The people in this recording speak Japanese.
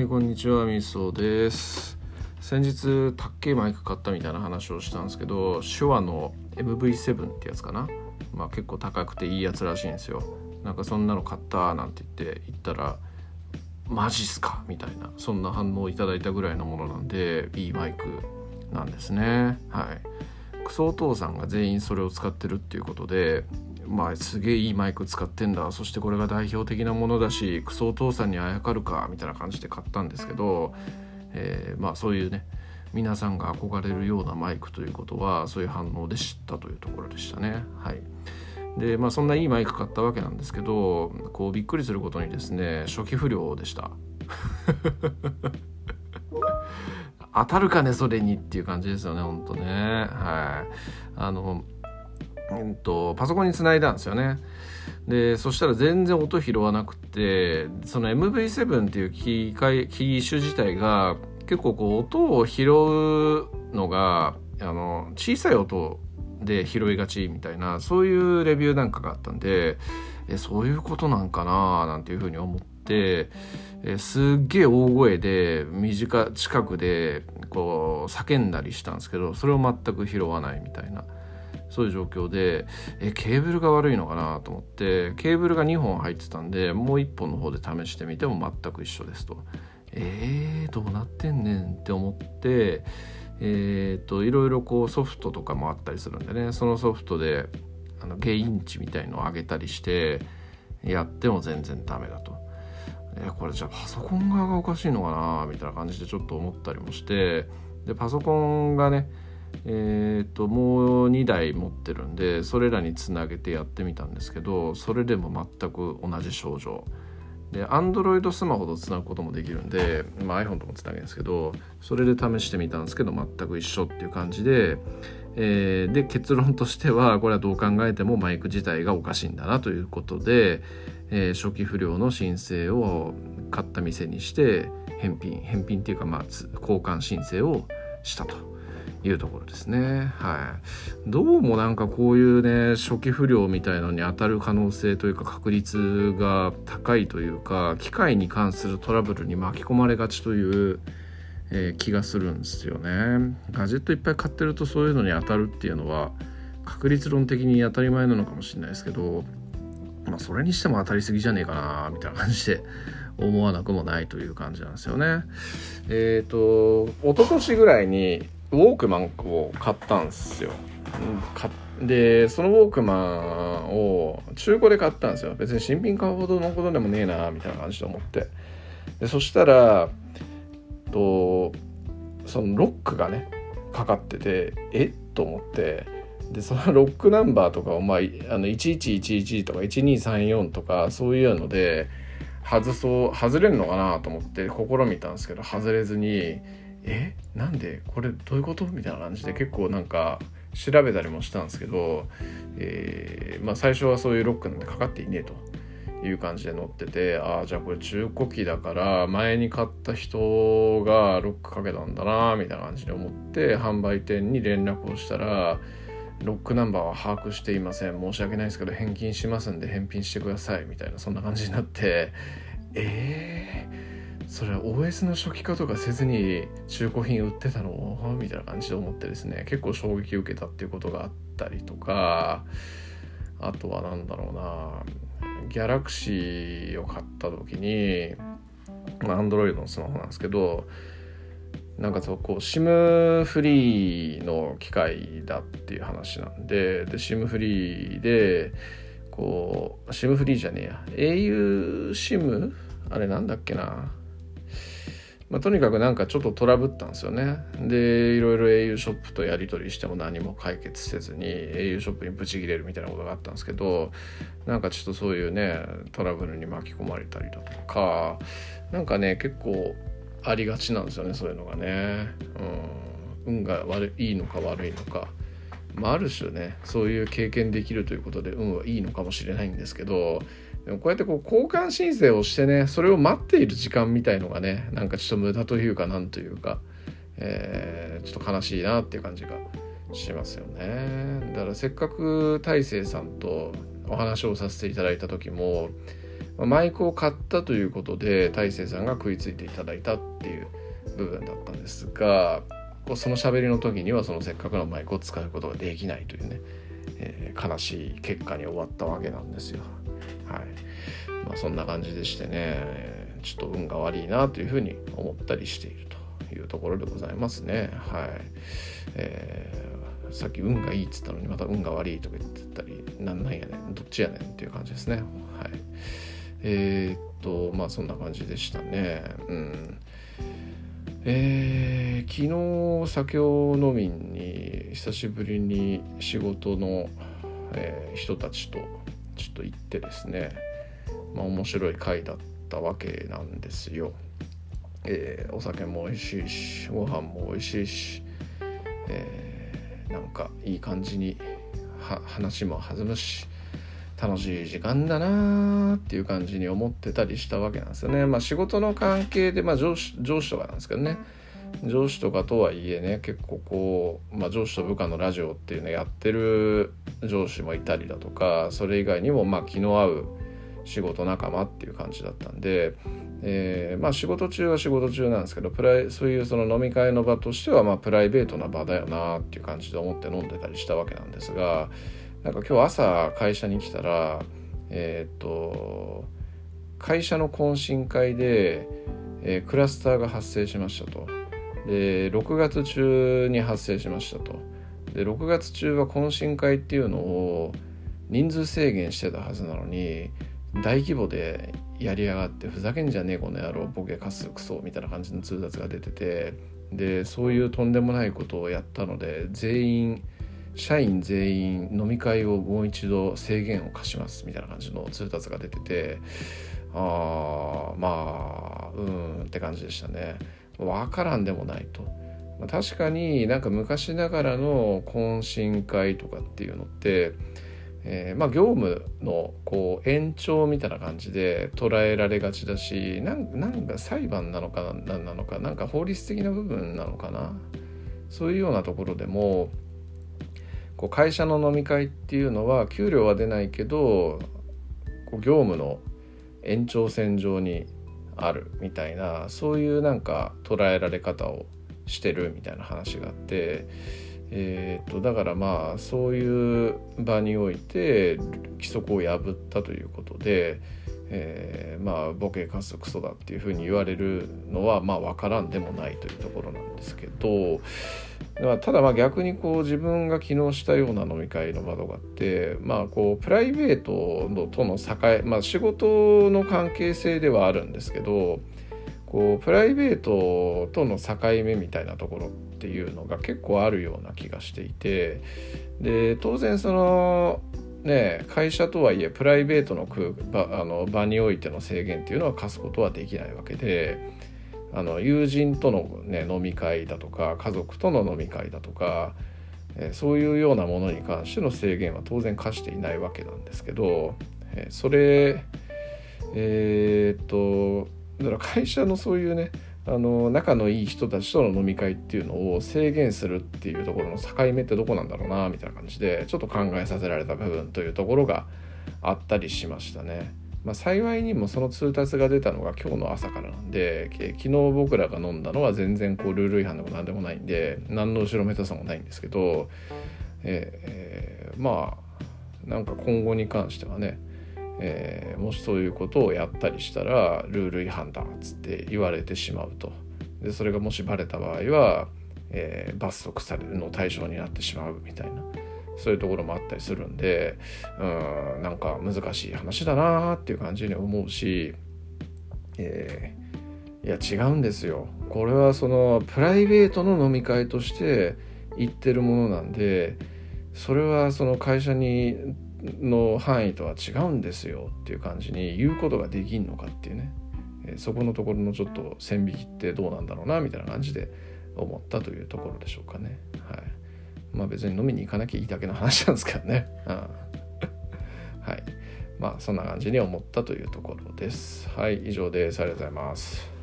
はい、こんにちは、みそです。先日たっけえマイク買ったみたいな話をしたんですけど、SHOの MV7 ってやつかな、まあ、結構高くていいやつらしいんですよ。なんかそんなの買ったなんて言ったら、マジっすかみたいな、そんな反応をいただいたぐらいのものなんで、いいマイクなんですね。はい、クソお父さんが全員それを使ってるっていうことで、まあすげえいいマイク使ってんだ、そしてこれが代表的なものだし、クソお父さんにあやかるかみたいな感じで買ったんですけど、まあそういうね、皆さんが憧れるようなマイクということはそういう反応で知ったというところでしたね。はい。でまあそんないいマイク買ったわけなんですけど、こうびっくりすることにですね、初期不良でした。当たるかねそれにっていう感じですよね、ほんとね。はい。パソコンに繋いだんですよね。でそしたら全然音拾わなくて、その MV7 っていう機種自体が結構こう音を拾うのが小さい音で拾いがちみたいな、そういうレビューなんかがあったんで、そういうことなんかななんていうふうに思って、すっげえ大声で近くでこう叫んだりしたんですけど、それを全く拾わないみたいな、そういう状況で、ケーブルが悪いのかなと思って、ケーブルが2本入ってたんで、もう1本の方で試してみても全く一緒ですと。どうなってんねんって思って、いろいろこうソフトとかもあったりするんでね、そのソフトでゲイン値みたいのを上げたりしてやっても全然ダメだと。これじゃあパソコン側がおかしいのかなみたいな感じでちょっと思ったりもして、でパソコンがねもう2台持ってるんで、それらにつなげてやってみたんですけど、それでも全く同じ症状で、 Android スマホとつなぐこともできるんで、まあ、iPhone ともつなげるんですけど、それで試してみたんですけど全く一緒っていう感じで、で結論としては、これはどう考えてもマイク自体がおかしいんだなということで、初期不良の申請を買った店にして返品っていうか、まあ、交換申請をしたというところですね。はい、どうもなんかこういうね、初期不良みたいのに当たる可能性というか確率が高いというか、機械に関するトラブルに巻き込まれがちという、気がするんですよね。ガジェットいっぱい買ってるとそういうのに当たるっていうのは確率論的に当たり前なのかもしれないですけど、まあ、それにしても当たりすぎじゃねえかなみたいな感じで思わなくもないという感じなんですよね。一昨年ぐらいにウォークマンを買ったんですよ。でそのウォークマンを中古で買ったんですよ。別に新品買うほどのことでもねえなみたいな感じで思って、でそしたらそのロックがねかかってて、と思って、でそのロックナンバーとかを、まあ、1111とか1234とかそういうので外れるのかなと思って試みたんですけど、外れずに、なんでこれどういうことみたいな感じで結構なんか調べたりもしたんですけど、まあ、最初はそういうロックなんてかかっていねえという感じで載ってて、じゃあこれ中古機だから前に買った人がロックかけたんだなみたいな感じで思って、販売店に連絡をしたら、ロックナンバーは把握していません、申し訳ないですけど返金しますんで返品してくださいみたいな、そんな感じになって、それ OS の初期化とかせずに中古品売ってたのみたいな感じで思ってですね、結構衝撃を受けたっていうことがあったりとか、あとはなんだろうな、ギャラクシーを買った時に、まあ、Android のスマホなんですけど、なんかこう SIM フリーの機械だっていう話なんで、SIM フリーでこう SIM フリーじゃねえや au SIM あれなんだっけな、まあ、とにかくなんかちょっとトラブったんですよね。でいろいろ au ショップとやり取りしても何も解決せずに au ショップにブチ切れるみたいなことがあったんですけど、なんかちょっとそういうねトラブルに巻き込まれたりだとか、なんかね結構ありがちなんですよね、そういうのがね。運がいいのか悪いのか、まあ、ある種ねそういう経験できるということで運はいいのかもしれないんですけど、でもこうやってこう交換申請をしてね、それを待っている時間みたいのがね、なんかちょっと無駄というかなんというか、ちょっと悲しいなっていう感じがしますよね。だからせっかく大成さんとお話をさせていただいた時も、マイクを買ったということで大成さんが食いついていただいたっていう部分だったんですが、その喋りの時にはそのせっかくのマイクを使うことができないというね、悲しい結果に終わったわけなんですよ。はい、まあ、そんな感じでしてね、ちょっと運が悪いなというふうに思ったりしているというところでございますね。はい、さっき運がいいっつったのにまた運が悪いとか言ってたり、なんやねん、どっちやねんっていう感じですね。はい、まあそんな感じでしたね。うん。昨日酒を飲みに久しぶりに仕事の、人たちとちょっと行ってですね、まあ、面白い会だったわけなんですよ。お酒も美味しいしご飯も美味しいし、なんかいい感じに話も弾むし楽しい時間だなっていう感じに思ってたりしたわけなんですよね。まあ仕事の関係で、まあ上司とかなんですけどね、上司とかとはいえね、結構こう、まあ、上司と部下のラジオっていうのやってる上司もいたりだとか、それ以外にもまあ気の合う仕事仲間っていう感じだったんで、まあ仕事中は仕事中なんですけど、そういうその飲み会の場としてはまあプライベートな場だよなっていう感じで思って飲んでたりしたわけなんですが、なんか今日朝会社に来たら、会社の懇親会で、クラスターが発生しましたと。で、6月中に発生しましたと。で、6月中は懇親会っていうのを人数制限してたはずなのに、大規模でやりやがってふざけんじゃねえこの野郎ボケかすクソみたいな感じの通達が出てて、でそういうとんでもないことをやったので、社員全員飲み会をもう一度制限を課しますみたいな感じの通達が出てて、まあって感じでしたね。分からんでもないと。確かになんか昔ながらの懇親会とかっていうのって、まあ業務のこう延長みたいな感じで捉えられがちだし、なんか裁判なのか何なのか、なんか法律的な部分なのかな、そういうようなところでも会社の飲み会っていうのは給料は出ないけど業務の延長線上にあるみたいな、そういうなんか捉えられ方をしてるみたいな話があって、だからまあそういう場において規則を破ったということで、まあボケかすクソだっていうふうに言われるのはまあ分からんでもないというところなんですけど、ただまあ逆にこう自分が昨日したような飲み会の場とかって、まあ、こうプライベートとの境、まあ、仕事の関係性ではあるんですけど、こうプライベートとの境目みたいなところっていうのが結構あるような気がしていて、で当然そのね、会社とはいえプライベートの場においての制限っていうのは課すことはできないわけで、友人との、ね、飲み会だとか家族との飲み会だとか、そういうようなものに関しての制限は当然課していないわけなんですけど、それだから会社のそういうね、仲のいい人たちとの飲み会っていうのを制限するっていうところの境目ってどこなんだろうなみたいな感じでちょっと考えさせられた部分というところがあったりしましたね。まあ、幸いにもその通達が出たのが今日の朝からなんで、昨日僕らが飲んだのは全然こうルール違反でも何でもないんで、何の後ろめたさもないんですけど、まあなんか今後に関してはね、もしそういうことをやったりしたらルール違反だっつって言われてしまうと。でそれがもしバレた場合は、罰則されるの対象になってしまうみたいな、そういうところもあったりするんで、なんか難しい話だなっていう感じに思うし、いや違うんですよ。これはそのプライベートの飲み会として行ってるものなんで、それはその会社にの範囲とは違うんですよっていう感じに言うことができんのかっていうね、そこのところのちょっと線引きってどうなんだろうなみたいな感じで思ったというところでしょうかね。はい。まあ別に飲みに行かなきゃいいだけの話なんですけどね。うん、はい。まあそんな感じに思ったというところです。はい、以上です。ありがとうございます。